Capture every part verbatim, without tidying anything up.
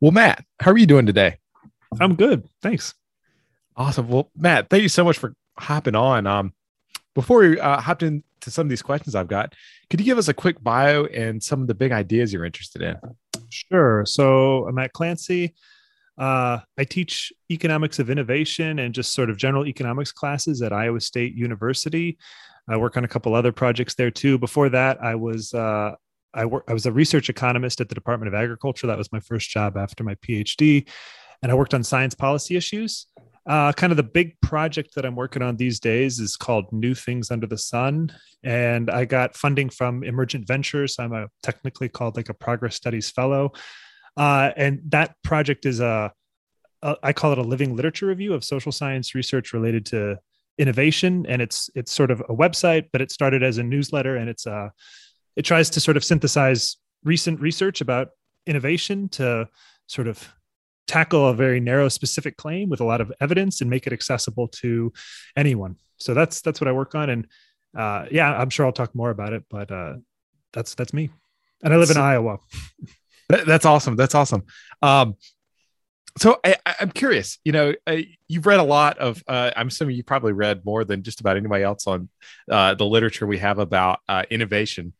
Well, Matt, how are you doing today? I'm good, thanks. Awesome. Well, Matt, thank you so much for hopping on. Um, before we uh, hopped into some of these questions I've got, could you give us a quick bio and some of the big ideas you're interested in? Sure. So I'm Matt Clancy. Uh, I teach economics of innovation and just sort of general economics classes at Iowa State University. I work on a couple other projects there too. Before that, I was... Uh, I, work, I was a research economist at the Department of Agriculture. That was my first job after my PhD. And I worked on science policy issues. Uh, kind of the big project that I'm working on these days is called New Things Under the Sun. And I got funding from Emergent Ventures. I'm a, technically called like a Progress Studies Fellow. Uh, and that project is a, a, I call it a living literature review of social science research related to innovation. And it's it's sort of a website, but it started as a newsletter, and it's a It tries to sort of synthesize recent research about innovation to sort of tackle a very narrow specific claim with a lot of evidence and make it accessible to anyone. So that's that's what I work on. And uh, yeah, I'm sure I'll talk more about it, but uh, that's that's me. And I live in so, Iowa. That's awesome. That's awesome. Um, so I, I'm curious, you know, I, you've read a lot of, uh, I'm assuming you probably read more than just about anybody else on uh, the literature we have about uh, innovation.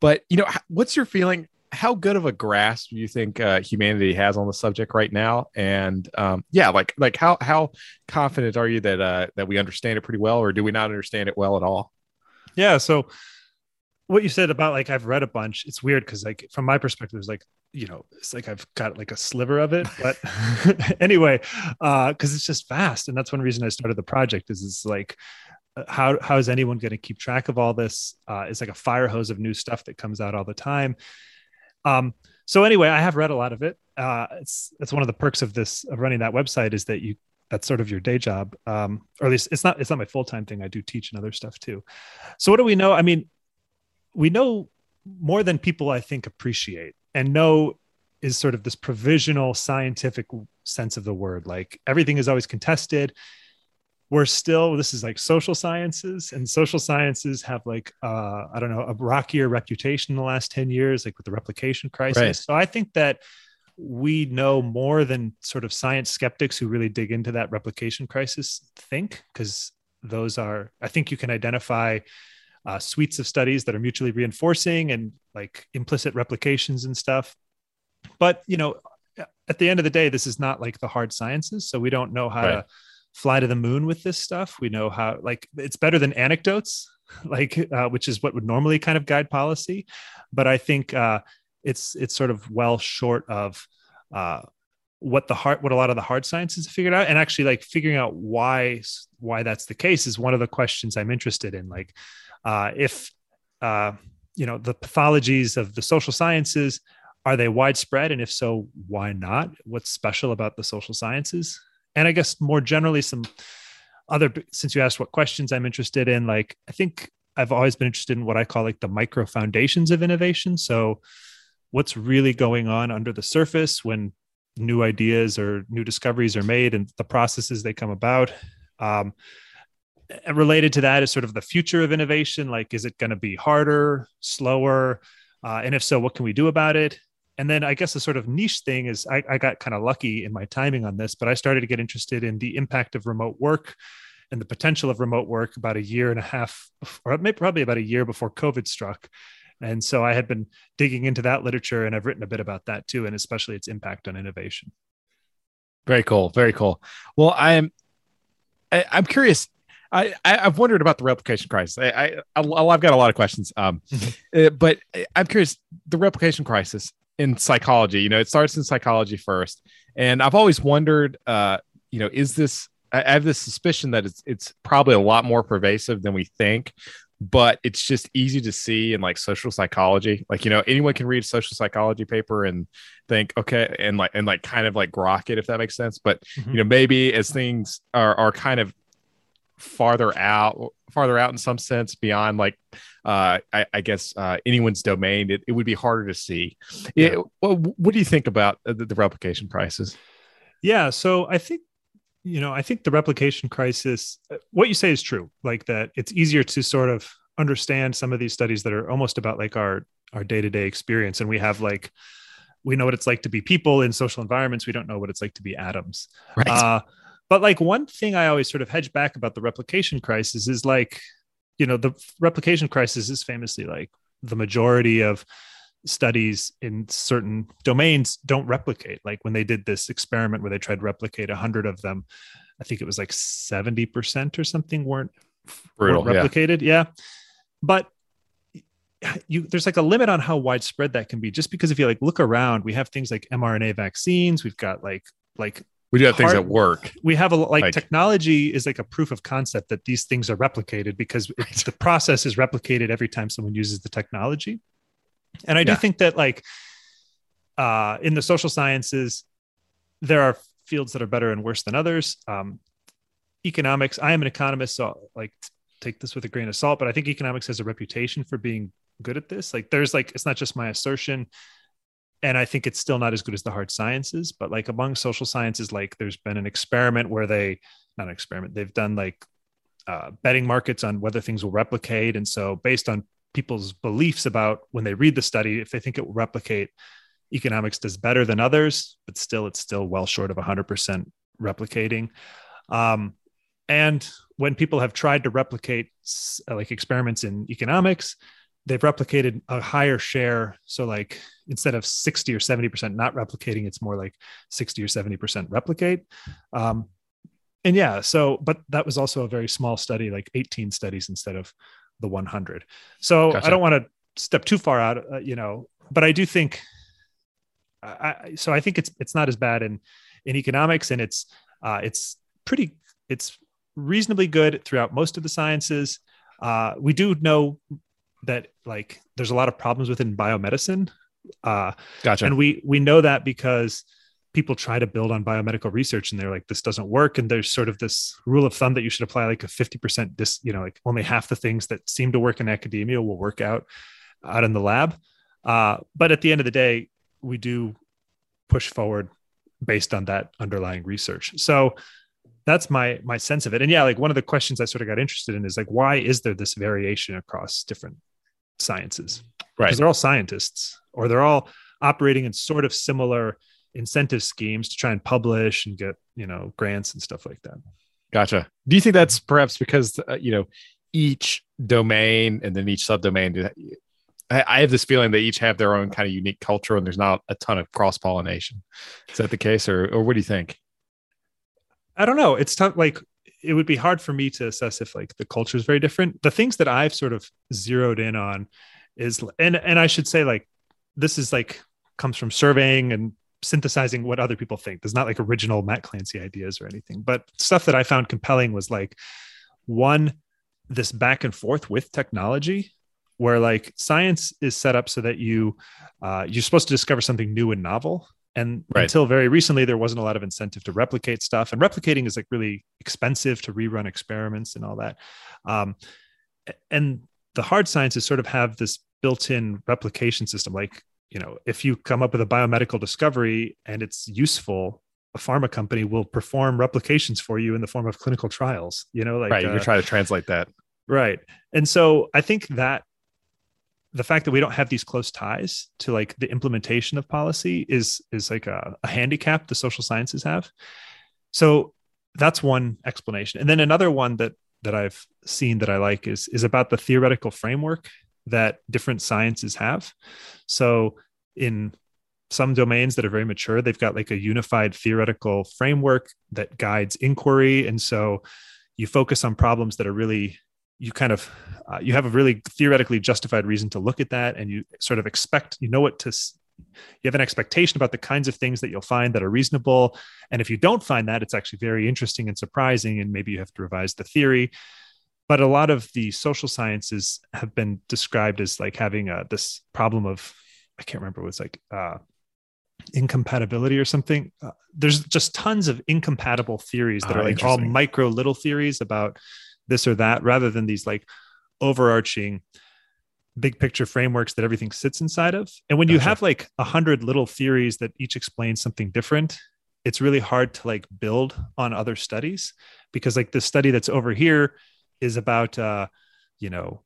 But, you know, what's your feeling? How good of a grasp do you think uh, humanity has on the subject right now? And um, yeah, like like how how confident are you that uh, that we understand it pretty well, or do we not understand it well at all? Yeah. So what you said about like I've read a bunch, it's weird because like from my perspective, it's like, you know, it's like I've got like a sliver of it. But anyway, uh, because it's just vast. And that's one reason I started the project is it's like, How how is anyone going to keep track of all this? Uh, it's like a fire hose of new stuff that comes out all the time. Um, so anyway, I have read a lot of it. Uh, it's that's one of the perks of this of running that website is that you that's sort of your day job, um, or at least it's not it's not my full time thing. I do teach and other stuff too. So what do we know? I mean, we know more than people I think appreciate, and know is sort of this provisional scientific sense of the word. Like everything is always contested. We're still, this is like social sciences, and social sciences have like, uh, I don't know, a rockier reputation in the last ten years, like with the replication crisis. Right. So I think that we know more than sort of science skeptics who really dig into that replication crisis think, because those are, I think you can identify uh, suites of studies that are mutually reinforcing and like implicit replications and stuff. But, you know, at the end of the day, this is not like the hard sciences. So we don't know how right. to fly to the moon with this stuff. We know how, like, it's better than anecdotes, like, uh, which is what would normally kind of guide policy. But I think uh, it's it's sort of well short of uh, what the hard, what a lot of the hard sciences have figured out. And actually, like, figuring out why why that's the case is one of the questions I'm interested in. Like, uh, if uh, you know, the pathologies of the social sciences, are they widespread? And if so, why not? What's special about the social sciences? And I guess more generally, some other, since you asked what questions I'm interested in, like, I think I've always been interested in what I call like the micro foundations of innovation. So what's really going on under the surface when new ideas or new discoveries are made and the processes they come about. Um, and related to that is sort of the future of innovation. Like, is it going to be harder, slower? Uh, and if so, what can we do about it? And then I guess the sort of niche thing is I, I got kind of lucky in my timing on this, but I started to get interested in the impact of remote work and the potential of remote work about a year and a half, or maybe probably about a year before COVID struck. And so I had been digging into that literature, and I've written a bit about that too, and especially its impact on innovation. Very cool. Very cool. Well, I'm, I, I'm curious. I, I I've wondered about the replication crisis. I, I, I I've got a lot of questions, um, but I'm curious, the replication crisis. In psychology, you know, it starts in psychology first. And I've always wondered, uh, you know, is this, I have this suspicion that it's it's probably a lot more pervasive than we think, but it's just easy to see in like social psychology. Like, you know, anyone can read a social psychology paper and think, okay, and like and like kind of like grok it, if that makes sense. But mm-hmm. you know, maybe as things are are kind of farther out, farther out in some sense beyond like, uh, I, I guess uh, anyone's domain, it, it would be harder to see. Yeah. It, well, what do you think about the, the replication crisis? Yeah, so I think, you know, I think the replication crisis, what you say is true, like that it's easier to sort of understand some of these studies that are almost about like our, our day-to-day experience. And we have like, we know what it's like to be people in social environments. We don't know what it's like to be atoms. Right. Uh, But like one thing I always sort of hedge back about the replication crisis is like, you know, the replication crisis is famously like the majority of studies in certain domains don't replicate. Like when they did this experiment where they tried to replicate a hundred of them, I think it was like seventy percent or something weren't, Brutal, weren't replicated. Yeah. yeah. But you, there's like a limit on how widespread that can be, just because if you like look around, we have things like mRNA vaccines. We've got like, like, We do have Hard, things that work. We have a like, like technology is like a proof of concept that these things are replicated because it's, the process is replicated every time someone uses the technology. And I yeah. do think that like uh, in the social sciences, there are fields that are better and worse than others. Um, economics, I am an economist, so I'll, like take this with a grain of salt, but I think economics has a reputation for being good at this. Like there's like, it's not just my assertion. And I think it's still not as good as the hard sciences, but like among social sciences, like there's been an experiment where they, not an experiment, they've done like uh, betting markets on whether things will replicate. And so based on people's beliefs about when they read the study, if they think it will replicate, economics does better than others, but still, it's still well short of one hundred percent replicating. Um, and when people have tried to replicate uh, like experiments in economics, they've replicated a higher share. So like instead of sixty or seventy percent not replicating, it's more like sixty or seventy percent replicate. Um, and yeah, so, but that was also a very small study, like eighteen studies instead of the one hundred. So gotcha. I don't want to step too far out, uh, you know, but I do think, I, so I think it's, it's not as bad in, in economics, and it's, uh, it's pretty, it's reasonably good throughout most of the sciences. Uh, we do know that like there's a lot of problems within biomedicine. Uh, gotcha. And we, we know that because people try to build on biomedical research and they're like, this doesn't work. And there's sort of this rule of thumb that you should apply like a fifty percent dis, you know, like only half the things that seem to work in academia will work out out in the lab. Uh, but at the end of the day, we do push forward based on that underlying research. So that's my, my sense of it. And yeah, like one of the questions I sort of got interested in is like, why is there this variation across different sciences? Right. Because they're all scientists, or they're all operating in sort of similar incentive schemes to try and publish and get, you know, grants and stuff like that. Gotcha. Do you think that's perhaps because, uh, you know, each domain and then each subdomain, I, I have this feeling they each have their own kind of unique culture and there's not a ton of cross-pollination. Is that the case, or or what do you think? I don't know. It's tough. Like, it would be hard for me to assess if like the culture is very different. The things that I've sort of zeroed in on is, and, and I should say like, this is like, comes from surveying and synthesizing what other people think. There's not like original Matt Clancy ideas or anything, but stuff that I found compelling was like, one, this back and forth with technology, where like science is set up so that you, uh, you're supposed to discover something new and novel. And right. until very recently, there wasn't a lot of incentive to replicate stuff. And replicating is like really expensive to rerun experiments and all that. Um, and the hard sciences sort of have this built-in replication system. Like, you know, if you come up with a biomedical discovery and it's useful, a pharma company will perform replications for you in the form of clinical trials, you know, like- Right, you uh, try to translate that. Right. And so I think that the fact that we don't have these close ties to like the implementation of policy is, is like a, a handicap the social sciences have. So that's one explanation. And then another one that, that I've seen that I like is, is about the theoretical framework that different sciences have. So in some domains that are very mature, they've got like a unified theoretical framework that guides inquiry. And so you focus on problems that are really you kind of, uh, you have a really theoretically justified reason to look at that. And you sort of expect, you know what to You have an expectation about the kinds of things that you'll find that are reasonable. And if you don't find that, it's actually very interesting and surprising, and maybe you have to revise the theory. But a lot of the social sciences have been described as like having a, this problem of, I can't remember, it was like uh, incompatibility or something. Uh, there's just tons of incompatible theories that oh, are like all micro little theories about this or that, rather than these like overarching big picture frameworks that everything sits inside of. And when gotcha. you have like a hundred little theories that each explain something different, it's really hard to like build on other studies, because like the study that's over here is about, uh, you know,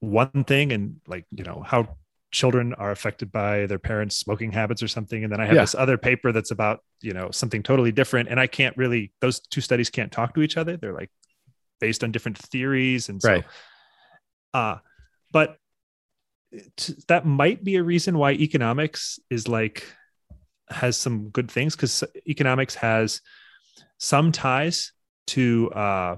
one thing, and like, you know, how children are affected by their parents' smoking habits or something. And then I have yeah. this other paper that's about, you know, something totally different. And I can't really, those two studies can't talk to each other. They're like based on different theories. And so, right. uh, but t- that might be a reason why economics is like, has some good things, because economics has some ties to, uh,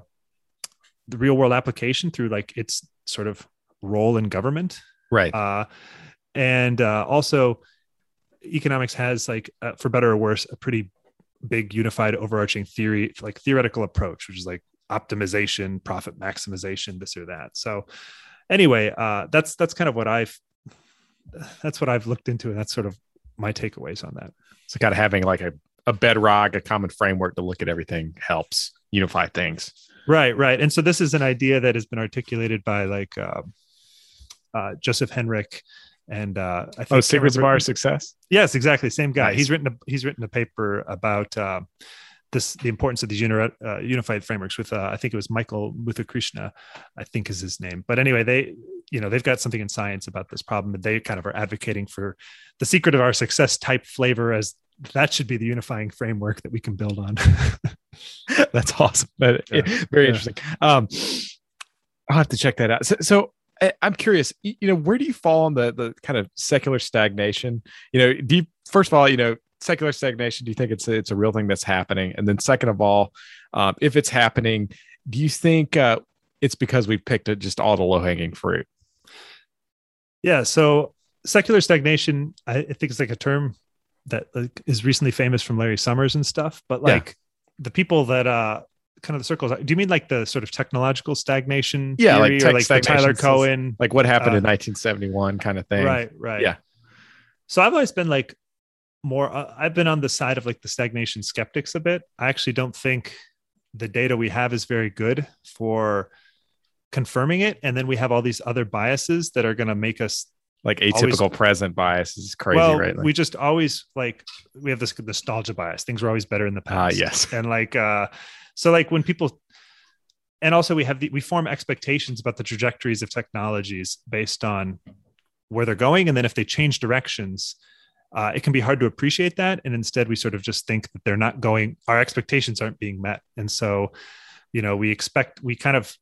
the real world application through like its sort of role in government. Right. Uh, and uh, also economics has like, uh, for better or worse, a pretty big unified overarching theory, like theoretical approach, which is like optimization, profit maximization, this or that. So anyway, uh, that's, that's kind of what I've, that's what I've looked into. And that's sort of my takeaways on that. So kind of having like a, a bedrock, a common framework to look at everything helps unify things. Right, right. And so this is an idea that has been articulated by like uh, uh, Joseph Henrich and uh, I think oh, Secrets of Our Success. Yes, exactly. Same guy. Nice. He's written a, he's written a paper about uh, this, the importance of these uni- uh, unified frameworks with uh, I think it was Michael Muthukrishna, I think is his name. But anyway, they you know they've got something in science about this problem, and they kind of are advocating for the Secret of Our Success type flavor, as that should be the unifying framework that we can build on. That's awesome. That, yeah. Very yeah. interesting. Um, I'll have to check that out. So, so I, I'm curious, you, you know, where do you fall on the the kind of secular stagnation? You know, do you, first of all, you know, secular stagnation, do you think it's a, it's a real thing that's happening? And then second of all, um, if it's happening, do you think uh, it's because we picked it, just all the low-hanging fruit? Yeah. So secular stagnation, I, I think it's like a term that like, is recently famous from Larry Summers and stuff, but like, yeah. the people that uh, kind of the circles, do you mean like the sort of technological stagnation? Yeah. Like, tech or like the Tyler Cowen, like what happened uh, in nineteen seventy-one kind of thing. Right. Right. Yeah. So I've always been like more, uh, I've been on the side of like the stagnation skeptics a bit. I actually don't think the data we have is very good for confirming it. And then we have all these other biases that are going to make us like atypical always, present bias is crazy, well, right? Like, we just always like, we have this nostalgia bias. Things were always better in the past. Uh, yes. And like, uh, so like when people, and also we have the, we form expectations about the trajectories of technologies based on where they're going. And then if they change directions, uh, it can be hard to appreciate that. And instead we sort of just think that they're not going, our expectations aren't being met. And so, you know, we expect, we kind of,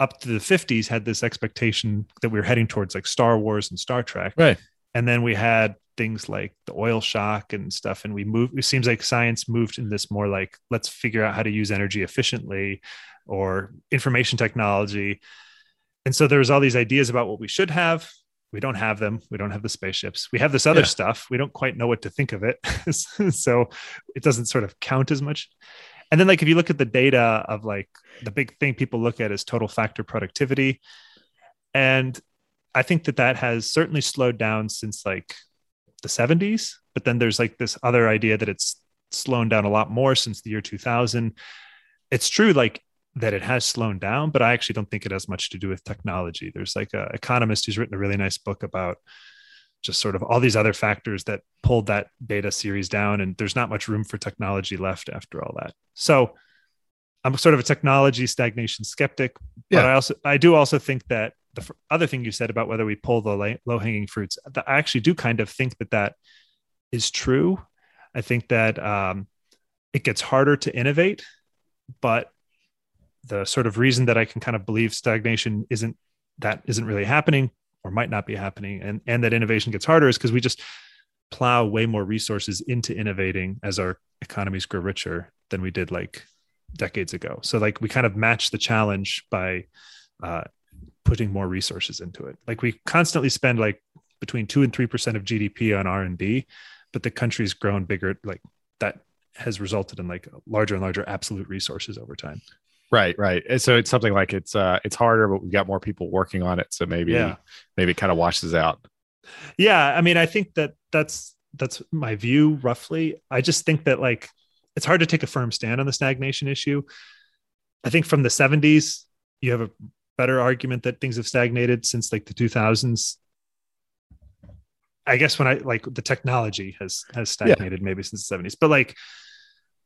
up to the fifties had this expectation that we were heading towards like Star Wars and Star Trek. Right. And then we had things like the oil shock and stuff. And we moved, it seems like science moved in this more like, let's figure out how to use energy efficiently or information technology. And so there was all these ideas about what we should have. We don't have them. We don't have the spaceships. We have this other yeah. stuff. We don't quite know what to think of it. So it doesn't sort of count as much. And then like, if you look at the data of like the big thing people look at is total factor productivity. And I think that that has certainly slowed down since like the seventies, but then there's like this other idea that it's slowed down a lot more since the year two thousand. It's true like that it has slowed down, but I actually don't think it has much to do with technology. There's like an economist who's written a really nice book about just sort of all these other factors that pulled that data series down. And there's not much room for technology left after all that. So I'm sort of a technology stagnation skeptic, yeah. but I also, I do also think that the f- other thing you said about whether we pull the la- low hanging fruits, th- I actually do kind of think that that is true. I think that um, it gets harder to innovate, but the sort of reason that I can kind of believe stagnation isn't that isn't really happening or might not be happening, and, and that innovation gets harder is because we just plow way more resources into innovating as our economies grow richer than we did like decades ago. So like we kind of match the challenge by uh, putting more resources into it. Like we constantly spend like between two and three percent of G D P on R and D, but the country's grown bigger. Like that has resulted in like larger and larger absolute resources over time. Right, right. And so it's something like it's uh, it's harder, but we've got more people working on it. So maybe yeah. maybe it kind of washes out. Yeah, I mean, I think that that's that's my view roughly. I just think that like it's hard to take a firm stand on the stagnation issue. I think from the seventies, you have a better argument that things have stagnated since like the two thousands. I guess when I like the technology has has stagnated yeah. maybe since the seventies, but like,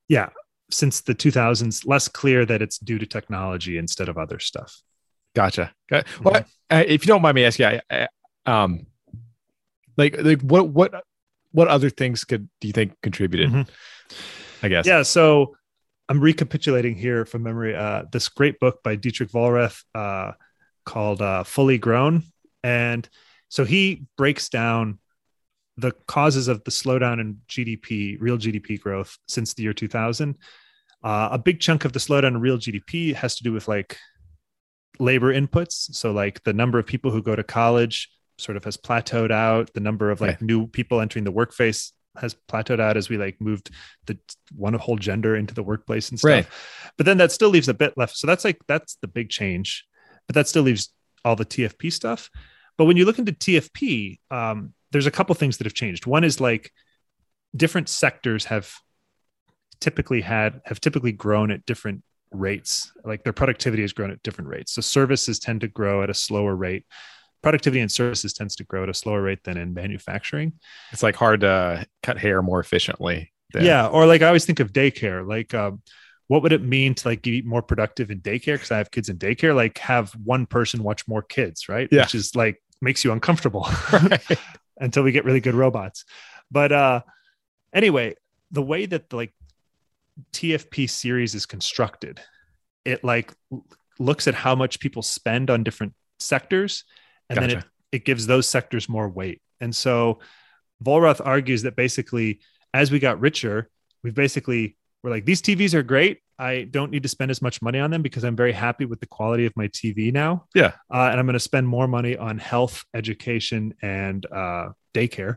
yeah, since the two thousands, less clear that it's due to technology instead of other stuff. Gotcha. Well, yeah. I, I, if you don't mind me asking, I, I, um, like, like what what what other things could do you think contributed? Mm-hmm. I guess. Yeah. So I'm recapitulating here from memory. Uh, this great book by Dietrich Vollrath uh, called uh, "Fully Grown," and so he breaks down the causes of the slowdown in G D P, real G D P growth since the year two thousand. Uh, a big chunk of the slowdown in real G D P has to do with like labor inputs. So like the number of people who go to college sort of has plateaued out. The number of like right. new people entering the workplace has plateaued out as we like moved the one whole gender into the workplace and stuff. Right. But then that still leaves a bit left. So that's like, that's the big change, but that still leaves all the T F P stuff. But when you look into T F P, um, there's a couple things that have changed. One is like different sectors have typically had, have typically grown at different rates. Like their productivity has grown at different rates. So services tend to grow at a slower rate. Productivity in services tends to grow at a slower rate than in manufacturing. It's like hard to cut hair more efficiently. Than- yeah. Or like, I always think of daycare, like, um, what would it mean to like be more productive in daycare? Cause I have kids in daycare, like have one person watch more kids, right? Yeah. Which is like, makes you uncomfortable. Right. Until we get really good robots. But uh, anyway, the way that the, like T F P series is constructed, it like l- looks at how much people spend on different sectors, and gotcha. then it, it gives those sectors more weight. And so Vollrath argues that basically, as we got richer, we've basically, we're like, these T Vs are great. I don't need to spend as much money on them because I'm very happy with the quality of my T V now. Yeah. Uh, and I'm going to spend more money on health, education, and uh, daycare.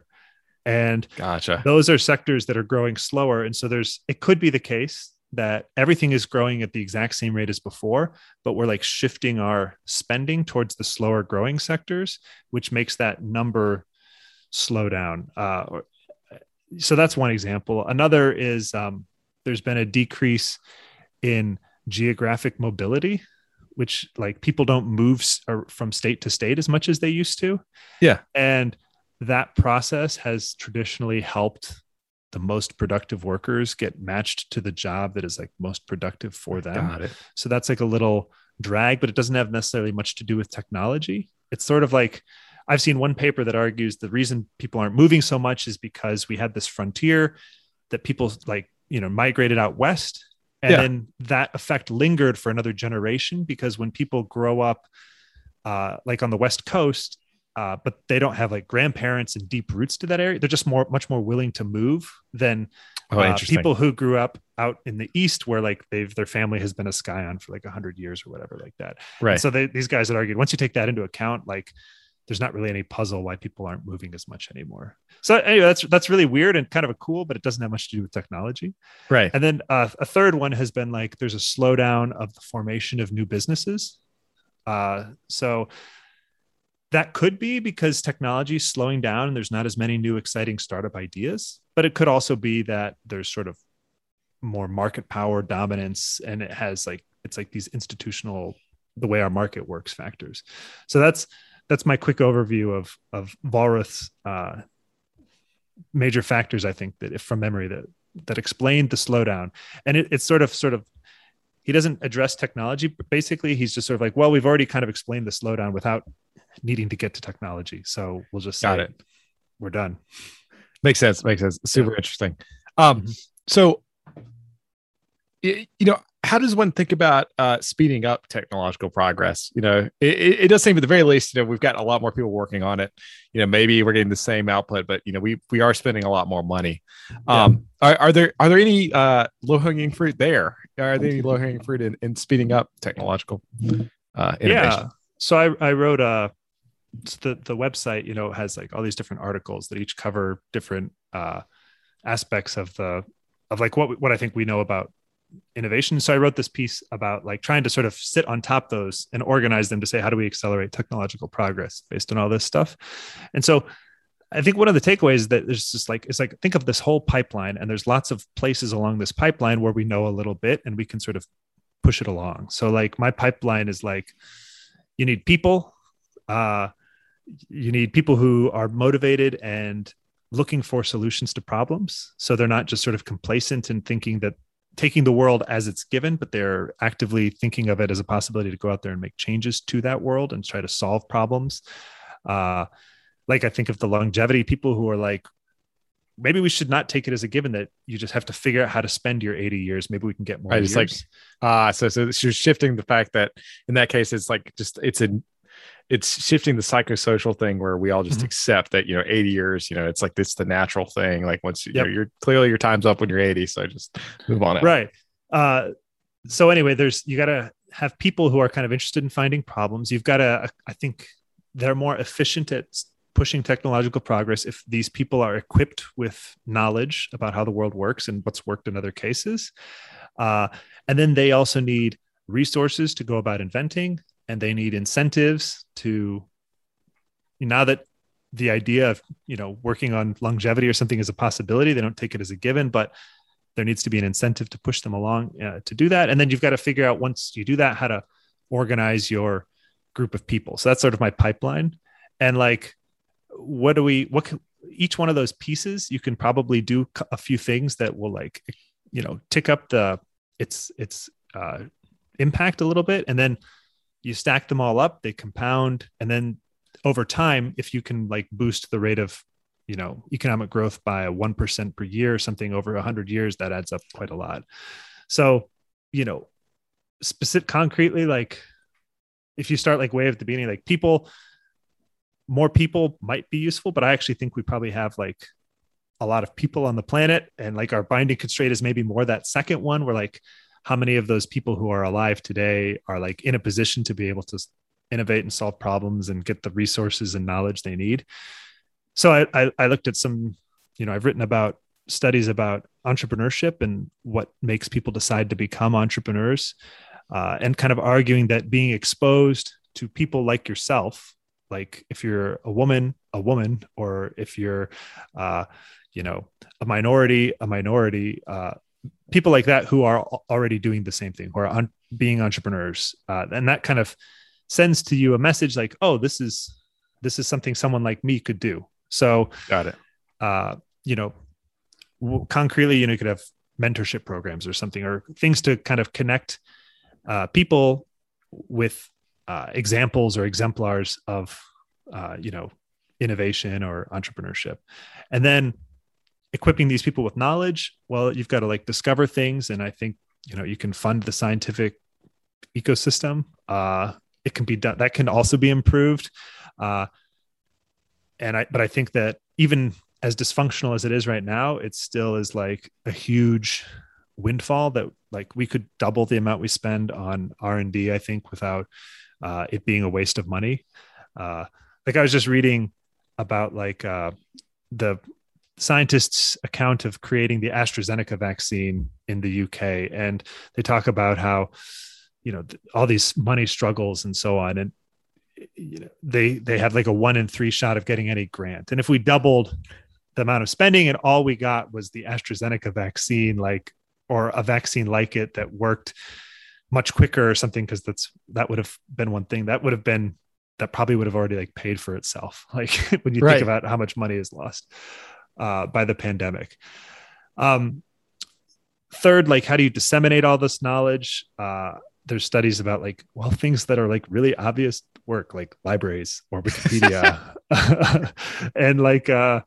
And gotcha. Those are sectors that are growing slower. And so there's, it could be the case that everything is growing at the exact same rate as before, but we're like shifting our spending towards the slower growing sectors, which makes that number slow down. Uh, so that's one example. Another is, um, there's been a decrease in geographic mobility, which like people don't move from state to state as much as they used to. Yeah. And that process has traditionally helped the most productive workers get matched to the job that is like most productive for them. Got it. So that's like a little drag, but it doesn't have necessarily much to do with technology. It's sort of like, I've seen one paper that argues the reason people aren't moving so much is because we had this frontier that people like, you know, migrated out west, and yeah. then that effect lingered for another generation, because when people grow up uh, like on the West Coast, uh, but they don't have like grandparents and deep roots to that area, they're just more, much more willing to move than oh, uh, people who grew up out in the East, where like they've, their family has been a scion for like a hundred years or whatever like that. Right. And so they, these guys had argued, once you take that into account, like there's not really any puzzle why people aren't moving as much anymore. So anyway, that's, that's really weird and kind of a cool, but it doesn't have much to do with technology. Right. And then uh, a third one has been like, there's a slowdown of the formation of new businesses. Uh, so that could be because technology is slowing down and there's not as many new exciting startup ideas, but it could also be that there's sort of more market power dominance, and it has like, it's like these institutional, the way our market works factors. So that's, That's my quick overview of of Vollrath's uh, major factors. I think that, if from memory, that that explained the slowdown. And it, it's sort of sort of he doesn't address technology. But basically, he's just sort of like, well, we've already kind of explained the slowdown without needing to get to technology, so we'll just got say, it. We're done. Makes sense. Makes sense. Super yeah. interesting. Um, mm-hmm. So, you know. How does one think about uh, speeding up technological progress? You know, it, it does seem at the very least, you know, we've got a lot more people working on it. You know, maybe we're getting the same output, but you know, we we are spending a lot more money. Um, yeah. are, are there are there any uh, low hanging fruit there? Are there any low hanging fruit in, in speeding up technological uh, innovation? Yeah. So I I wrote a the the website, you know, has like all these different articles that each cover different uh, aspects of the of like what what I think we know about innovation. So I wrote this piece about like trying to sort of sit on top of those and organize them to say, how do we accelerate technological progress based on all this stuff? And so I think one of the takeaways that there's just like, it's like, think of this whole pipeline, and there's lots of places along this pipeline where we know a little bit and we can sort of push it along. So like my pipeline is like, you need people, uh, you need people who are motivated and looking for solutions to problems. So they're not just sort of complacent and thinking that taking the world as it's given, but they're actively thinking of it as a possibility to go out there and make changes to that world and try to solve problems. Uh, like I think of the longevity people who are like, maybe we should not take it as a given that you just have to figure out how to spend your eighty years. Maybe we can get more right, years. It's like, uh, so, so you're shifting the fact that in that case, it's like just, it's a, it's shifting the psychosocial thing where we all just mm-hmm. accept that, you know, eighty years, you know, it's like, it's the natural thing. Like once you yep. know, you're clearly your time's up when you're eighty. So just move on. Out. Right. Uh, so anyway, there's, you got to have people who are kind of interested in finding problems. You've got to, I think they're more efficient at pushing technological progress if these people are equipped with knowledge about how the world works and what's worked in other cases. Uh, and then they also need resources to go about inventing, and they need incentives to, now that the idea of, you know, working on longevity or something is a possibility, they don't take it as a given, but there needs to be an incentive to push them along uh, to do that. And then you've got to figure out, once you do that, how to organize your group of people. So that's sort of my pipeline. And like, what do we, what can, each one of those pieces, you can probably do a few things that will like, you know, tick up the, it's, it's uh, impact a little bit. And then you stack them all up, they compound. And then over time, if you can like boost the rate of, you know, economic growth by one percent per year or something over a hundred years, that adds up quite a lot. So, you know, specific concretely, like if you start like way at the beginning, like people, more people might be useful, but I actually think we probably have like a lot of people on the planet, and like our binding constraint is maybe more that second one, where like how many of those people who are alive today are like in a position to be able to innovate and solve problems and get the resources and knowledge they need. So I, I, I looked at some, you know, I've written about studies about entrepreneurship and what makes people decide to become entrepreneurs, uh, and kind of arguing that being exposed to people like yourself, like if you're a woman, a woman, or if you're, uh, you know, a minority, a minority, uh, people like that who are already doing the same thing, who are un- being entrepreneurs. Uh, and that kind of sends to you a message like, oh, this is, this is something someone like me could do. So, got it. Uh, you know, w- concretely, you know, you could have mentorship programs or something, or things to kind of connect uh, people with Uh, examples or exemplars of, uh, you know, innovation or entrepreneurship. And then equipping these people with knowledge, well, you've got to like discover things. And I think, you know, you can fund the scientific ecosystem. Uh, it can be done. That can also be improved. Uh, and I, but I think that even as dysfunctional as it is right now, it still is like a huge windfall that like we could double the amount we spend on R and D, I think, without Uh, it being a waste of money. Uh, like I was just reading about like uh, the scientists' account of creating the AstraZeneca vaccine in the U K. And they talk about how, you know, th- all these money struggles and so on. And you know, they, they had like a one in three shot of getting any grant. And if we doubled the amount of spending and all we got was the AstraZeneca vaccine, like, or a vaccine like it that worked much quicker or something, because that's that would have been one thing that would have been that probably would have already like paid for itself, like when you right. think about how much money is lost uh by the pandemic. Um third, like how do you disseminate all this knowledge? Uh there's studies about like, well, things that are like really obvious work, like libraries or Wikipedia. And like uh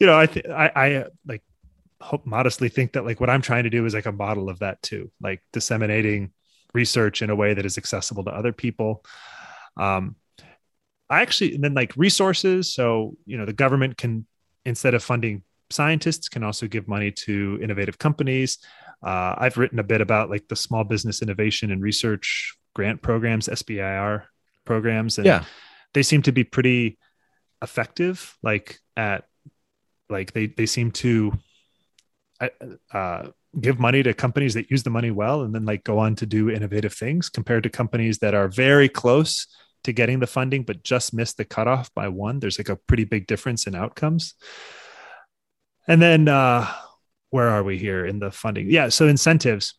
you know I think I I like hope modestly think that like what I'm trying to do is like a model of that too, like disseminating research in a way that is accessible to other people. Um, I actually, and then like resources. So, you know, the government can, instead of funding scientists, can also give money to innovative companies. Uh, I've written a bit about like the small business innovation and research grant programs, S B I R programs. And yeah. they seem to be pretty effective, like at like they they seem to uh, give money to companies that use the money well, and then like go on to do innovative things, compared to companies that are very close to getting the funding but just missed the cutoff by one. There's like a pretty big difference in outcomes. And then uh, where are we here in the funding? Yeah, so incentives.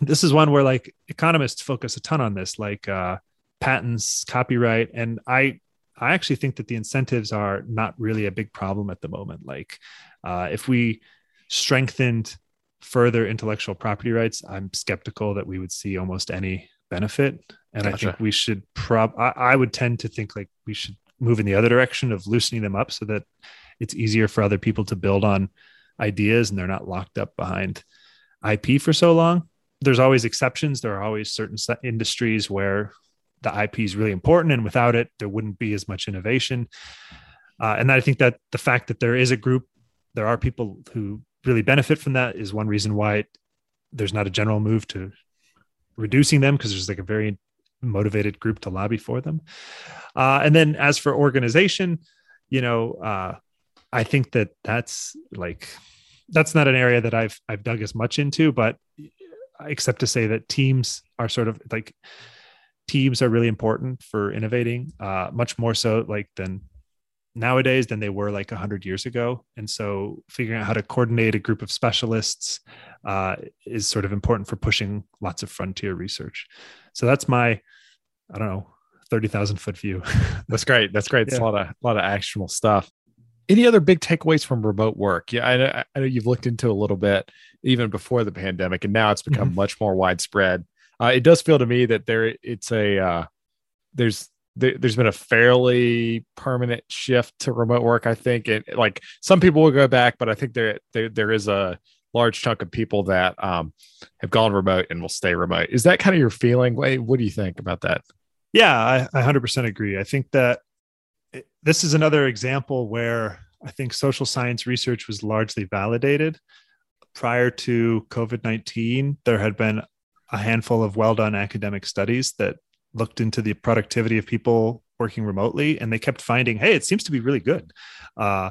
This is one where like economists focus a ton on this, like uh, patents, copyright, and I I actually think that the incentives are not really a big problem at the moment. Like uh, if we strengthened further intellectual property rights, I'm skeptical that we would see almost any benefit. And gotcha. I think we should prob I, I would tend to think like we should move in the other direction of loosening them up so that it's easier for other people to build on ideas and they're not locked up behind I P for so long. There's always exceptions. There are always certain industries where the I P is really important, and without it, there wouldn't be as much innovation. Uh, and I think that the fact that there is a group, there are people who really benefit from that, is one reason why it, there's not a general move to reducing them, because there's like a very motivated group to lobby for them. Uh, and then as for organization, you know, uh, I think that that's like, that's not an area that I've, I've dug as much into, but except to say that teams are sort of like, teams are really important for innovating, uh, much more so like than nowadays than they were like a hundred years ago. And so figuring out how to coordinate a group of specialists uh, is sort of important for pushing lots of frontier research. So that's my, I don't know, thirty thousand foot view. That's great. That's great. It's yeah. a lot of, a lot of actionable stuff. Any other big takeaways from remote work? Yeah. I, I know you've looked into a little bit even before the pandemic, and now it's become mm-hmm. much more widespread. Uh, it does feel to me that there it's a, uh, there's, There, there's been a fairly permanent shift to remote work, I think. And like some people will go back, but I think there there, there is a large chunk of people that um, have gone remote and will stay remote. Is that kind of your feeling? Wait, what do you think about that? Yeah, I, I one hundred percent agree. I think that it, this is another example where I think social science research was largely validated. Prior to COVID nineteen, there had been a handful of well-done academic studies that looked into the productivity of people working remotely, and they kept finding, hey, it seems to be really good. Uh,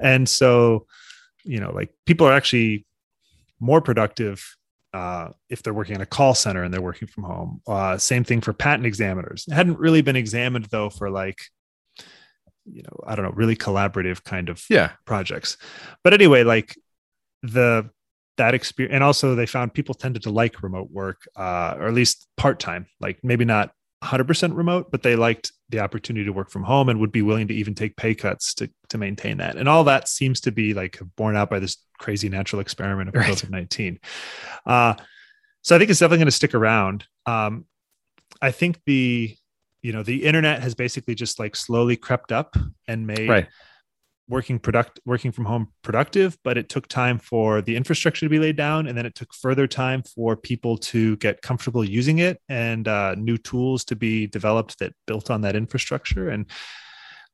and so, you know, like people are actually more productive uh, if they're working in a call center and they're working from home. Uh, same thing for patent examiners. It hadn't really been examined though for like, you know, I don't know, really collaborative kind of yeah. projects. But anyway, like the, that experience. And also they found people tended to like remote work, uh, or at least part-time, like maybe not one hundred percent remote, but they liked the opportunity to work from home and would be willing to even take pay cuts to, to maintain that. And all that seems to be like borne out by this crazy natural experiment of right. COVID nineteen. Uh, so I think it's definitely going to stick around. Um, I think the, you know, the internet has basically just like slowly crept up and made right. working product working from home productive, but it took time for the infrastructure to be laid down. And then it took further time for people to get comfortable using it, and uh, new tools to be developed that built on that infrastructure. And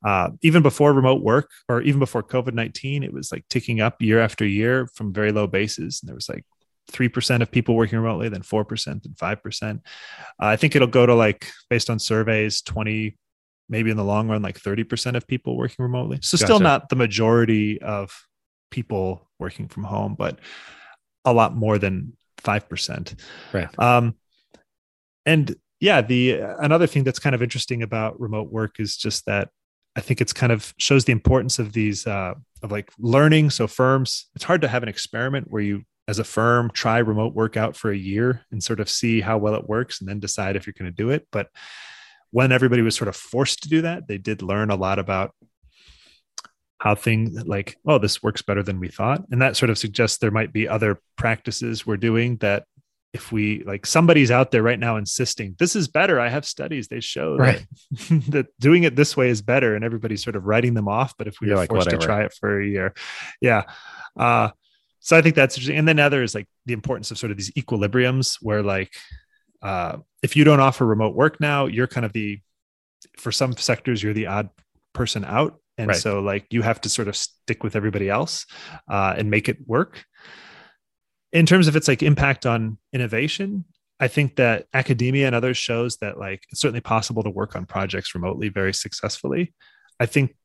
uh, even before remote work, or even before COVID nineteen, it was like ticking up year after year from very low bases. And there was like three percent of people working remotely, then four percent and five percent. Uh, I think it'll go to like, based on surveys, twenty maybe in the long run, like thirty percent of people working remotely. So gotcha. Still not the majority of people working from home, but a lot more than five percent. Right. Um, and yeah, the, another thing that's kind of interesting about remote work is just that I think it's kind of shows the importance of these, uh, of like learning. So firms, it's hard to have an experiment where you, as a firm, try remote work out for a year and sort of see how well it works and then decide if you're going to do it. But when everybody was sort of forced to do that, they did learn a lot about how things like, oh, this works better than we thought. And that sort of suggests there might be other practices we're doing that if we like somebody's out there right now insisting, this is better. I have studies. They show right. that, that doing it this way is better. And everybody's sort of writing them off. But if we You're were like, forced whatever. to try it for a year. Yeah. Uh, so I think that's interesting. And then other is like the importance of sort of these equilibriums where like, Uh, if you don't offer remote work now, you're kind of the, for some sectors, you're the odd person out. And right. so like you have to sort of stick with everybody else uh, and make it work. In terms of its like impact on innovation, I think that academia and others shows that like it's certainly possible to work on projects remotely very successfully. I think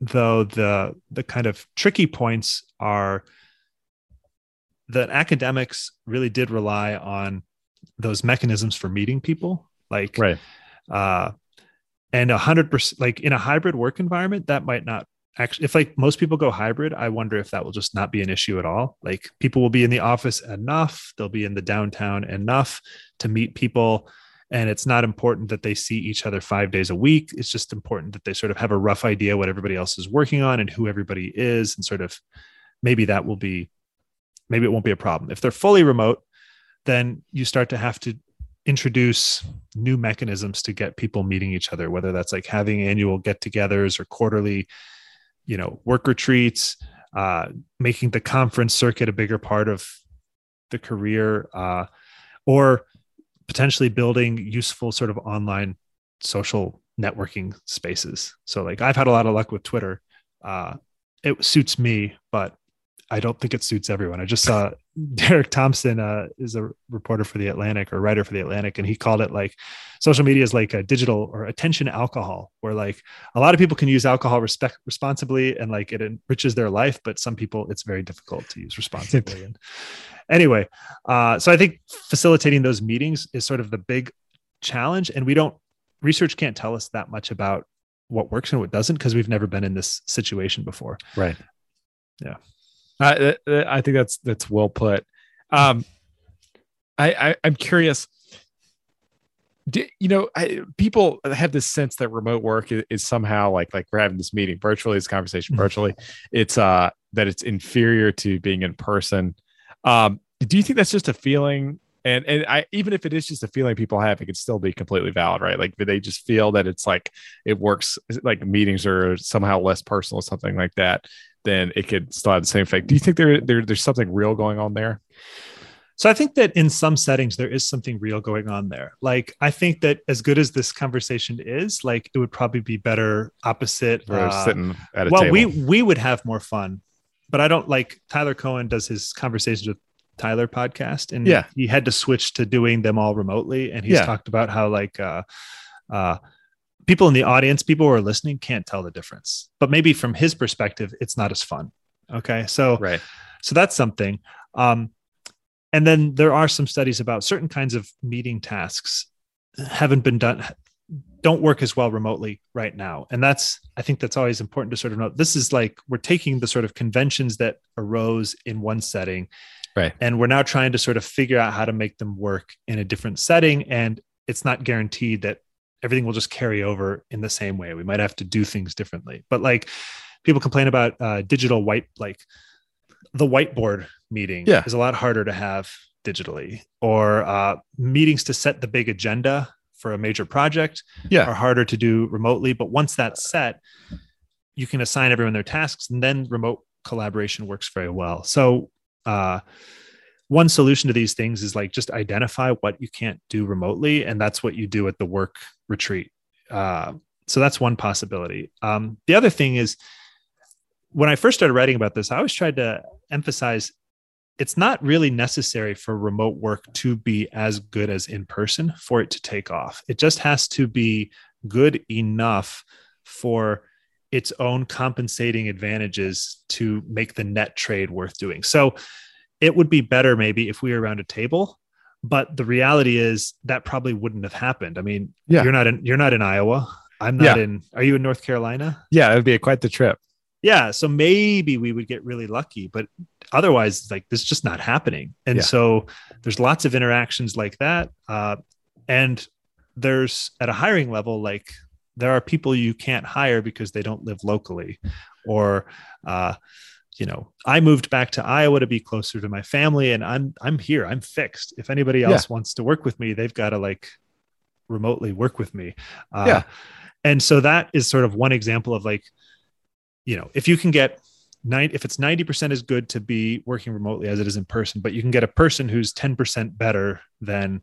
though the the kind of tricky points are that academics really did rely on those mechanisms for meeting people, like right. uh, and a hundred percent, like in a hybrid work environment, that might not actually, if like most people go hybrid, I wonder if that will just not be an issue at all. Like people will be in the office enough. They'll be in the downtown enough to meet people. And it's not important that they see each other five days a week. It's just important that they sort of have a rough idea what everybody else is working on and who everybody is. And sort of maybe that will be, maybe it won't be a problem. If they're fully remote, then you start to have to introduce new mechanisms to get people meeting each other, whether that's like having annual get-togethers or quarterly, you know, work retreats, uh, making the conference circuit a bigger part of the career, uh, or potentially building useful sort of online social networking spaces. So like I've had a lot of luck with Twitter. Uh, it suits me, but I don't think it suits everyone. I just saw Derek Thompson uh, is a reporter for the Atlantic or writer for the Atlantic. And he called it like social media is like a digital or attention alcohol, where like a lot of people can use alcohol respect responsibly and like it enriches their life. But some people it's very difficult to use responsibly. And anyway, uh, so I think facilitating those meetings is sort of the big challenge. And we don't, research can't tell us that much about what works and what doesn't, because we've never been in this situation before. Right. Yeah. I, I think that's that's well put. Um, I, I I'm curious. Do, you know, I, people have this sense that remote work is, is somehow like like we're having this meeting virtually, this conversation virtually. It's uh that it's inferior to being in person. Um, do you think that's just a feeling? And and I even if it is just a feeling people have, it could still be completely valid, right? Like they just feel that it's like it works, like meetings are somehow less personal, something like that. Then it could still have the same effect. Do you think there, there there's something real going on there? So I think that in some settings, there is something real going on there. Like, I think that as good as this conversation is, like it would probably be better opposite. Uh, sitting at a well, table. we, we would have more fun, but I don't like Tyler Cowen does his Conversations with Tyler podcast. And yeah. he had to switch to doing them all remotely. And he's yeah. talked about how like, uh, uh, people in the audience, people who are listening can't tell the difference, but maybe from his perspective, it's not as fun. Okay. So, right. so that's something. Um, and then there are some studies about certain kinds of meeting tasks haven't been done, don't work as well remotely right now. And that's, I think that's always important to sort of note. This is like, we're taking the sort of conventions that arose in one setting. Right. And we're now trying to sort of figure out how to make them work in a different setting. And it's not guaranteed that everything will just carry over in the same way. We might have to do things differently, but like people complain about uh, digital white, like the whiteboard meeting yeah. is a lot harder to have digitally, or uh, meetings to set the big agenda for a major project yeah. are harder to do remotely. But once that's set, you can assign everyone their tasks, and then remote collaboration works very well. So uh, one solution to these things is like just identify what you can't do remotely. And that's what you do at the work retreat. Uh, so that's one possibility. Um, the other thing is when I first started writing about this, I always tried to emphasize it's not really necessary for remote work to be as good as in person for it to take off. It just has to be good enough for its own compensating advantages to make the net trade worth doing. So it would be better maybe if we were around a table, but the reality is that probably wouldn't have happened. I mean, yeah. you're not in, you're not in Iowa. I'm not yeah. in, are you in North Carolina? Yeah. It would be a, quite the trip. Yeah. So maybe we would get really lucky, but otherwise like this is just not happening. And yeah. so there's lots of interactions like that. Uh, and there's at a hiring level, like there are people you can't hire because they don't live locally or, uh, you know, I moved back to Iowa to be closer to my family, and I'm, I'm here, I'm fixed. If anybody else yeah. wants to work with me, they've got to like remotely work with me. Uh, yeah. And so that is sort of one example of like, you know, if you can get nine, if it's ninety percent as good to be working remotely as it is in person, but you can get a person who's ten percent better than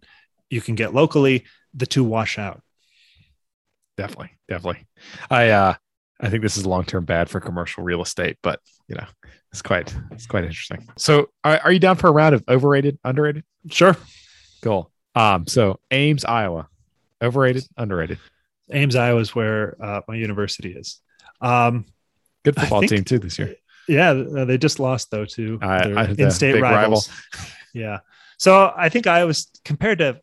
you can get locally, the two wash out. Definitely. Definitely. I, uh, I think this is long-term bad for commercial real estate, but you know, it's quite, it's quite interesting. So are, are you down for a round of overrated, underrated? Sure. Cool. Um, so Ames, Iowa, overrated, underrated. Ames, Iowa is where uh, my university is. Um, Good football think, team too this year. Yeah, they just lost though to uh, their I, the in-state rivals. Rival. Yeah, so I think Iowa's compared to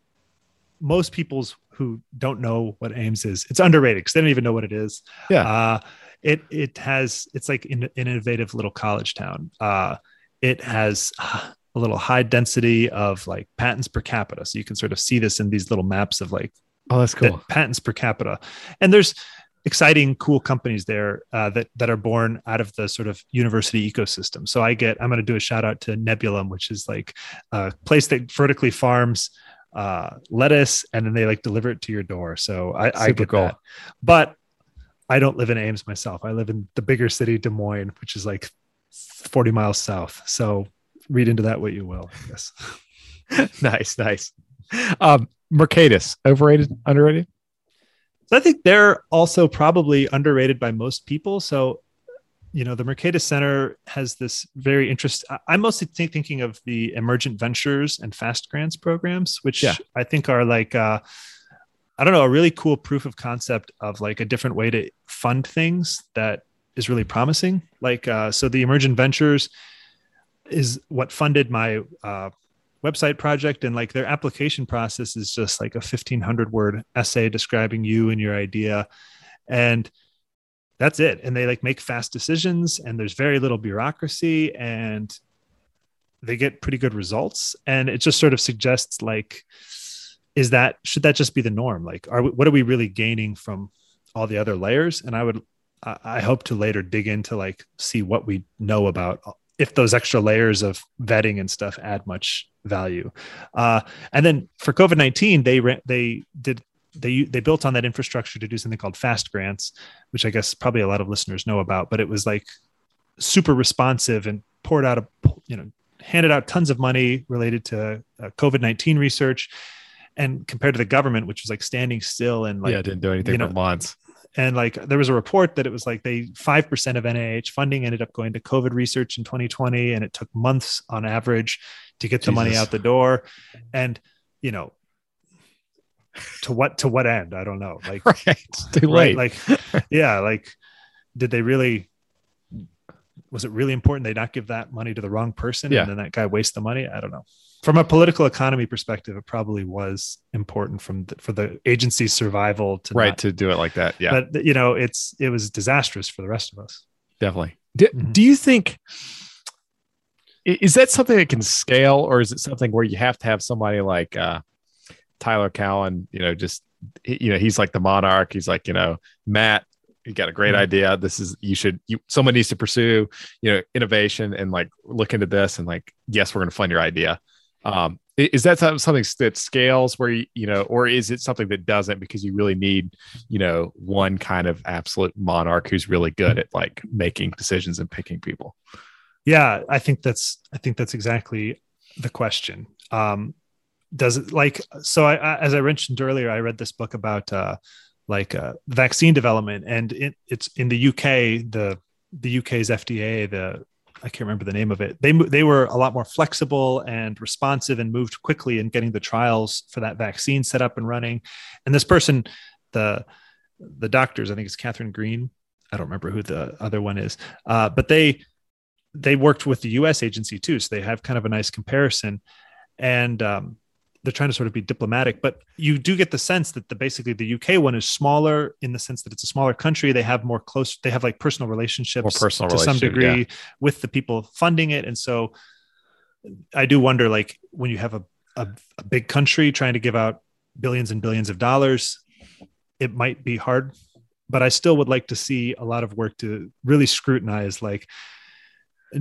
most people's who don't know what Ames is, it's underrated because they don't even know what it is. Yeah, uh, it it has it's like an innovative little college town. Uh, it has a little high density of like patents per capita, so you can sort of see this in these little maps of like oh that's cool patents per capita, and there's exciting, cool companies there uh, that that are born out of the sort of university ecosystem. So I get, I'm going to do a shout out to Nebulum, which is like a place that vertically farms uh, lettuce, and then they like deliver it to your door. So I, I get cool. that. But I don't live in Ames myself. I live in the bigger city, Des Moines, which is like forty miles south. So read into that what you will, I guess. Nice, nice. Um, Mercatus, overrated, underrated? So I think they're also probably underrated by most people. So, you know, the Mercatus Center has this very interest. I'm mostly th- thinking of the Emergent Ventures and Fast Grants programs, which yeah. I think are like, uh, I don't know, a really cool proof of concept of like a different way to fund things that is really promising. Like, uh, so the Emergent Ventures is what funded my uh website project, and like their application process is just like a fifteen hundred word essay describing you and your idea. And that's it. And they like make fast decisions, and there's very little bureaucracy, and they get pretty good results. And it just sort of suggests like, is that, should that just be the norm? Like, are we, what are we really gaining from all the other layers? And I would, I hope to later dig into like, see what we know about if those extra layers of vetting and stuff add much value. Uh, and then for COVID nineteen, they ran, they did they they built on that infrastructure to do something called Fast Grants, which I guess probably a lot of listeners know about. But it was like super responsive and poured out a you know handed out tons of money related to uh, COVID nineteen research. And compared to the government, which was like standing still and like yeah, didn't do anything you know, for months. And like, there was a report that it was like they five percent of N I H funding ended up going to COVID research in twenty twenty. And it took months on average to get Jesus. the money out the door. And, you know, to what, to what end? I don't know. Like, right. Too late. Right? Like, yeah. Like, did they really, was it really important they not give that money to the wrong person? Yeah. And then that guy waste the money? I don't know. From a political economy perspective, it probably was important from the, for the agency's survival to right not, to do it like that. Yeah, but you know, it's it was disastrous for the rest of us. Definitely. Do, mm-hmm. do you think is that something that can scale, or is it something where you have to have somebody like uh, Tyler Cowen? You know, just you know, he's like the monarch. He's like you know, Matt. You got a great mm-hmm. idea. This is, you should, you, someone needs to pursue, you know, innovation and like look into this and like, yes, we're going to fund your idea. Um, is that something that scales where, you, you know, or is it something that doesn't because you really need, you know, one kind of absolute monarch who's really good at like making decisions and picking people? Yeah, I think that's, I think that's exactly the question. Um, does it like, so I, I as I mentioned earlier, I read this book about, uh, like uh, vaccine development, and it, it's in the U K. The the U K's F D A, the I can't remember the name of it. They they were a lot more flexible and responsive, and moved quickly in getting the trials for that vaccine set up and running. And this person, the the doctors, I think it's Catherine Green. I don't remember who the other one is, uh, but they they worked with the U S agency too, so they have kind of a nice comparison. And um, they're trying to sort of be diplomatic, but you do get the sense that the basically the U K one is smaller in the sense that it's a smaller country. They have more close, they have like personal relationships more personal to relationship, some degree yeah. with the people funding it. And so I do wonder, like when you have a, a, a big country trying to give out billions and billions of dollars, it might be hard, but I still would like to see a lot of work to really scrutinize, like,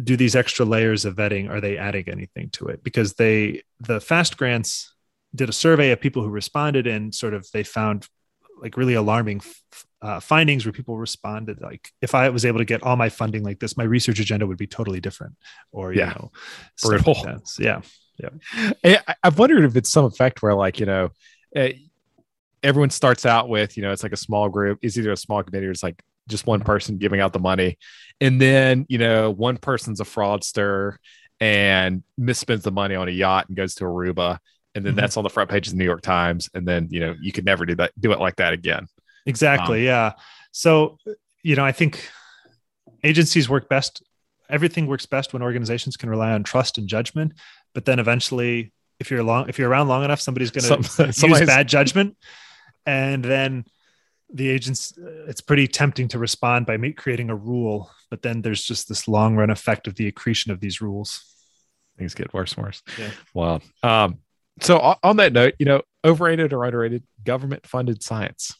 do these extra layers of vetting, are they adding anything to it? Because they, the Fast Grants did a survey of people who responded, and sort of they found like really alarming uh, findings where people responded like, if I was able to get all my funding like this, my research agenda would be totally different, or, you yeah. know, brutal. Like yeah. Yeah. I've wondered if it's some effect where like, you know, everyone starts out with, you know, it's like a small group, it's either a small committee or it's like just one person giving out the money. And then, you know, one person's a fraudster and misspends the money on a yacht and goes to Aruba. And then mm-hmm. that's on the front page of the New York Times. And then, you know, you could never do that, do it like that again. Exactly. Um, yeah. So, you know, I think agencies work best. Everything works best when organizations can rely on trust and judgment, but then eventually if you're long, if you're around long enough, somebody's going to Some, use somebody's... bad judgment. And then the agents, it's pretty tempting to respond by creating a rule, but then there's just this long run effect of the accretion of these rules. Things get worse and worse. Yeah. Wow. Um, so on that note, you know, overrated or underrated government funded science?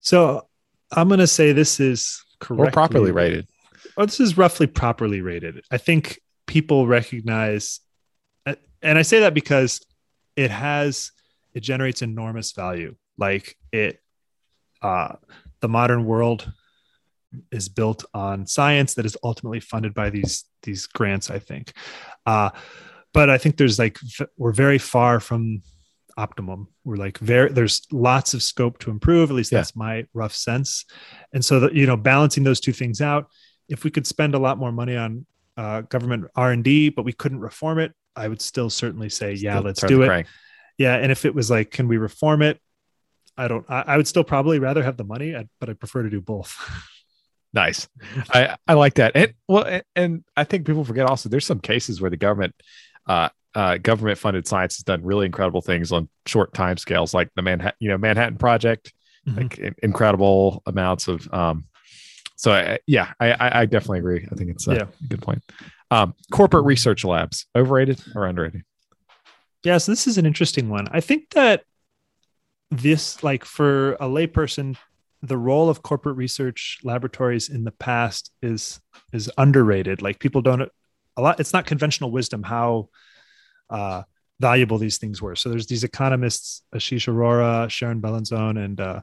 So I'm going to say this is correctly or properly rated. Oh, this is roughly properly rated. I think people recognize, and I say that because it has, it generates enormous value. Like it, uh, the modern world is built on science that is ultimately funded by these, these grants, I think. Uh, But I think there's like, we're very far from optimum. We're like very, there's lots of scope to improve. At least yeah. that's my rough sense. And so that, you know, balancing those two things out, if we could spend a lot more money on uh, government R and D, but we couldn't reform it, I would still certainly say, yeah, still let's do it. Crank. Yeah. And if it was like, can we reform it? I don't, I, I would still probably rather have the money, but I prefer to do both. Nice. I, I like that. And well, and, and I think people forget also, there's some cases where the government, Uh, uh, government-funded science has done really incredible things on short timescales, like the Manhattan, you know, Manhattan Project, mm-hmm. like in- incredible amounts of. Um, so I, yeah, I, I definitely agree. I think it's a yeah. good point. Um, corporate research labs, overrated or underrated? Yeah, so this is an interesting one. I think that this, like for a layperson, the role of corporate research laboratories in the past is is underrated. Like people don't. A lot, it's not conventional wisdom how uh, valuable these things were. So there's these economists, Ashish Arora, Sharon Belenzone, and uh,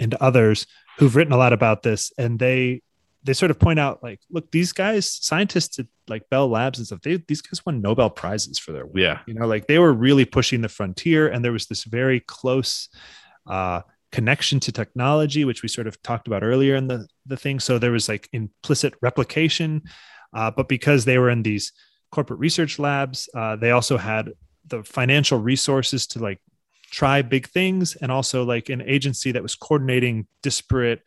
and others who've written a lot about this, and they they sort of point out like, look, these guys, scientists at like Bell Labs and stuff, they, these guys won Nobel Prizes for their work. Yeah, you know, like they were really pushing the frontier, and there was this very close uh, connection to technology, which we sort of talked about earlier in the the thing. So there was like implicit replication. Uh, but because they were in these corporate research labs, uh, they also had the financial resources to like try big things, and also like an agency that was coordinating disparate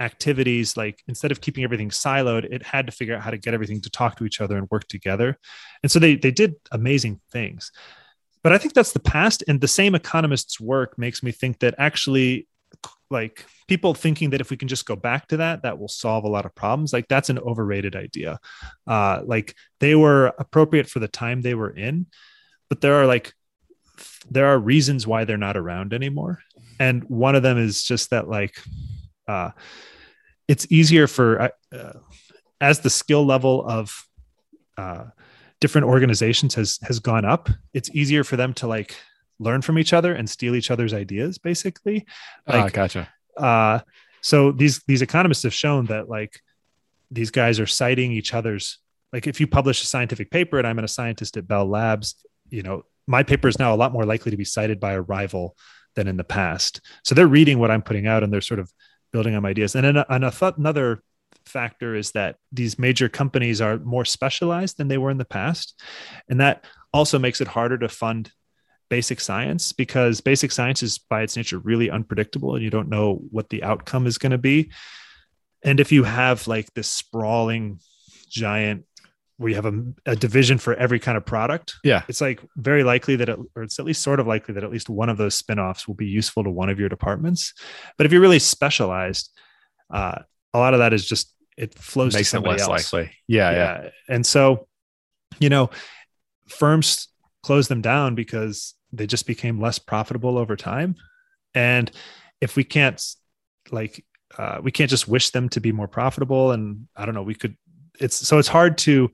activities. Like instead of keeping everything siloed, it had to figure out how to get everything to talk to each other and work together. And so they they did amazing things. But I think that's the past. And the same economist's work makes me think that actually like people thinking that if we can just go back to that, that will solve a lot of problems. Like that's an overrated idea. Uh, like they were appropriate for the time they were in, but there are like, there are reasons why they're not around anymore. And one of them is just that, like, uh, it's easier for, uh, as the skill level of, uh, different organizations has, has gone up, it's easier for them to like learn from each other and steal each other's ideas, basically. Like, ah, gotcha. Uh, so these these economists have shown that like these guys are citing each other's. Like if you publish a scientific paper and I'm a scientist at Bell Labs, you know, my paper is now a lot more likely to be cited by a rival than in the past. So they're reading what I'm putting out and they're sort of building on my ideas. And then another factor is that these major companies are more specialized than they were in the past, and that also makes it harder to fund basic science, because basic science is by its nature really unpredictable and you don't know what the outcome is going to be. And if you have like this sprawling giant where you have a, a division for every kind of product, yeah, it's like very likely that, it, or it's at least sort of likely that at least one of those spinoffs will be useful to one of your departments. But if you're really specialized, uh, a lot of that is just, it flows Makes to somebody it less else. Likely. Yeah, yeah. Yeah. And so, you know, firms close them down because they just became less profitable over time. And if we can't like, uh, we can't just wish them to be more profitable. And I don't know, we could, it's, so it's hard to,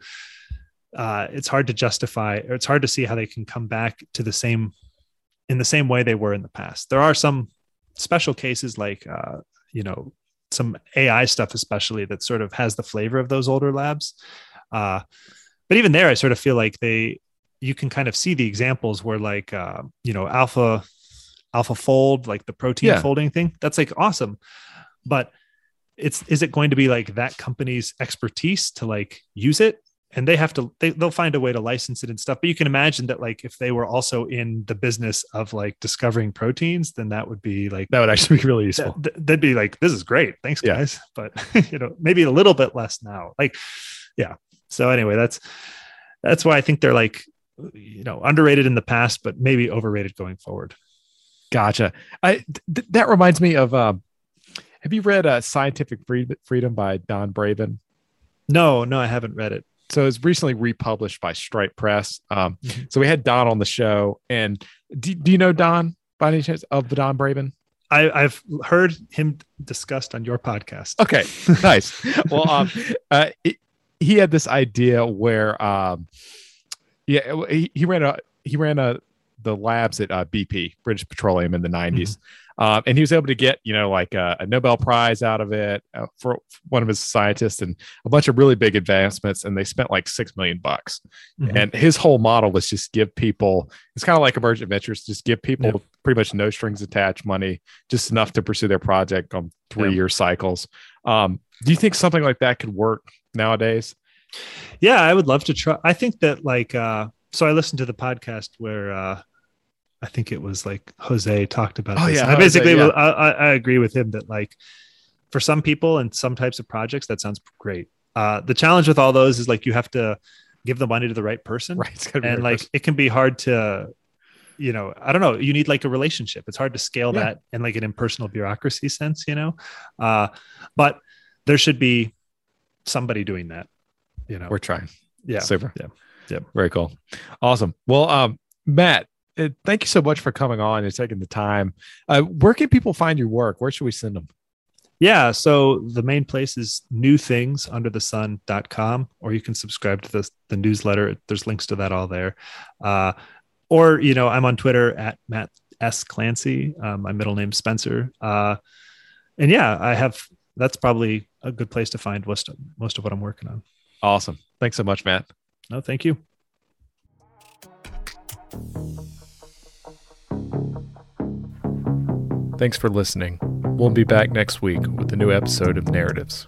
uh, it's hard to justify, or it's hard to see how they can come back to the same, in the same way they were in the past. There are some special cases like, uh, you know, some A I stuff, especially that sort of has the flavor of those older labs. Uh, but even there, I sort of feel like they, you can kind of see the examples where like, uh, you know, alpha, alpha fold, like the protein yeah. folding thing, that's like awesome. But it's, is it going to be like that company's expertise to like use it? and they have to, they, they'll find a way to license it and stuff. But you can imagine that, like, if they were also in the business of like discovering proteins, then that would be like, that would actually be really useful. Th- they'd be like, this is great. Thanks guys. Yeah. But you know, maybe a little bit less now. Like, yeah. So anyway, that's, that's why I think they're like, you know, underrated in the past, but maybe overrated going forward. Gotcha. I, th- that reminds me of, uh, have you read uh, Scientific Freedom by Don Braben? No, no, I haven't read it. So it was recently republished by Stripe Press. Um, mm-hmm. So we had Don on the show. And do, do you know Don by any chance, of the Don Braben? I, I've heard him discussed on your podcast. Okay, nice. Well, um, uh, it, he had this idea where, um, yeah, he, he ran a he ran a the labs at uh, B P, British Petroleum, in the nineties. Mm-hmm. Um, and he was able to get, you know, like a, a Nobel Prize out of it uh, for one of his scientists and a bunch of really big advancements. And they spent like six million bucks. Mm-hmm. And his whole model was just give people, it's kind of like Emergent Ventures, just give people yep. pretty much no strings attached money, just enough to pursue their project on three yep. year cycles. Um, do you think something like that could work nowadays? Yeah, I would love to try. I think that like, uh, so I listened to the podcast where, uh, I think it was like Jose talked about oh, this. Yeah, I basically, Jose, yeah. I, I agree with him that like for some people and some types of projects, that sounds great. Uh, the challenge with all those is like, you have to give the money to the right person. Right. It's gotta be and right like, person. It can be hard to, you know, I don't know, you need like a relationship. It's hard to scale yeah. that in like an impersonal bureaucracy sense, you know? Uh, but there should be somebody doing that, you know? We're trying. Yeah. Super. Yeah. Yeah. Very cool. Awesome. Well, um, Matt, thank you so much for coming on and taking the time. Uh, where can people find your work? Where should we send them? Yeah. So the main place is new things under the sun dot com, or you can subscribe to the, the newsletter. There's links to that all there. Uh, or, you know, I'm on Twitter at Matt S. Clancy. Um, my middle name's Spencer. Uh, and yeah, I have, that's probably a good place to find most, most of what I'm working on. Awesome. Thanks so much, Matt. No, thank you. Thanks for listening. We'll be back next week with a new episode of Narratives.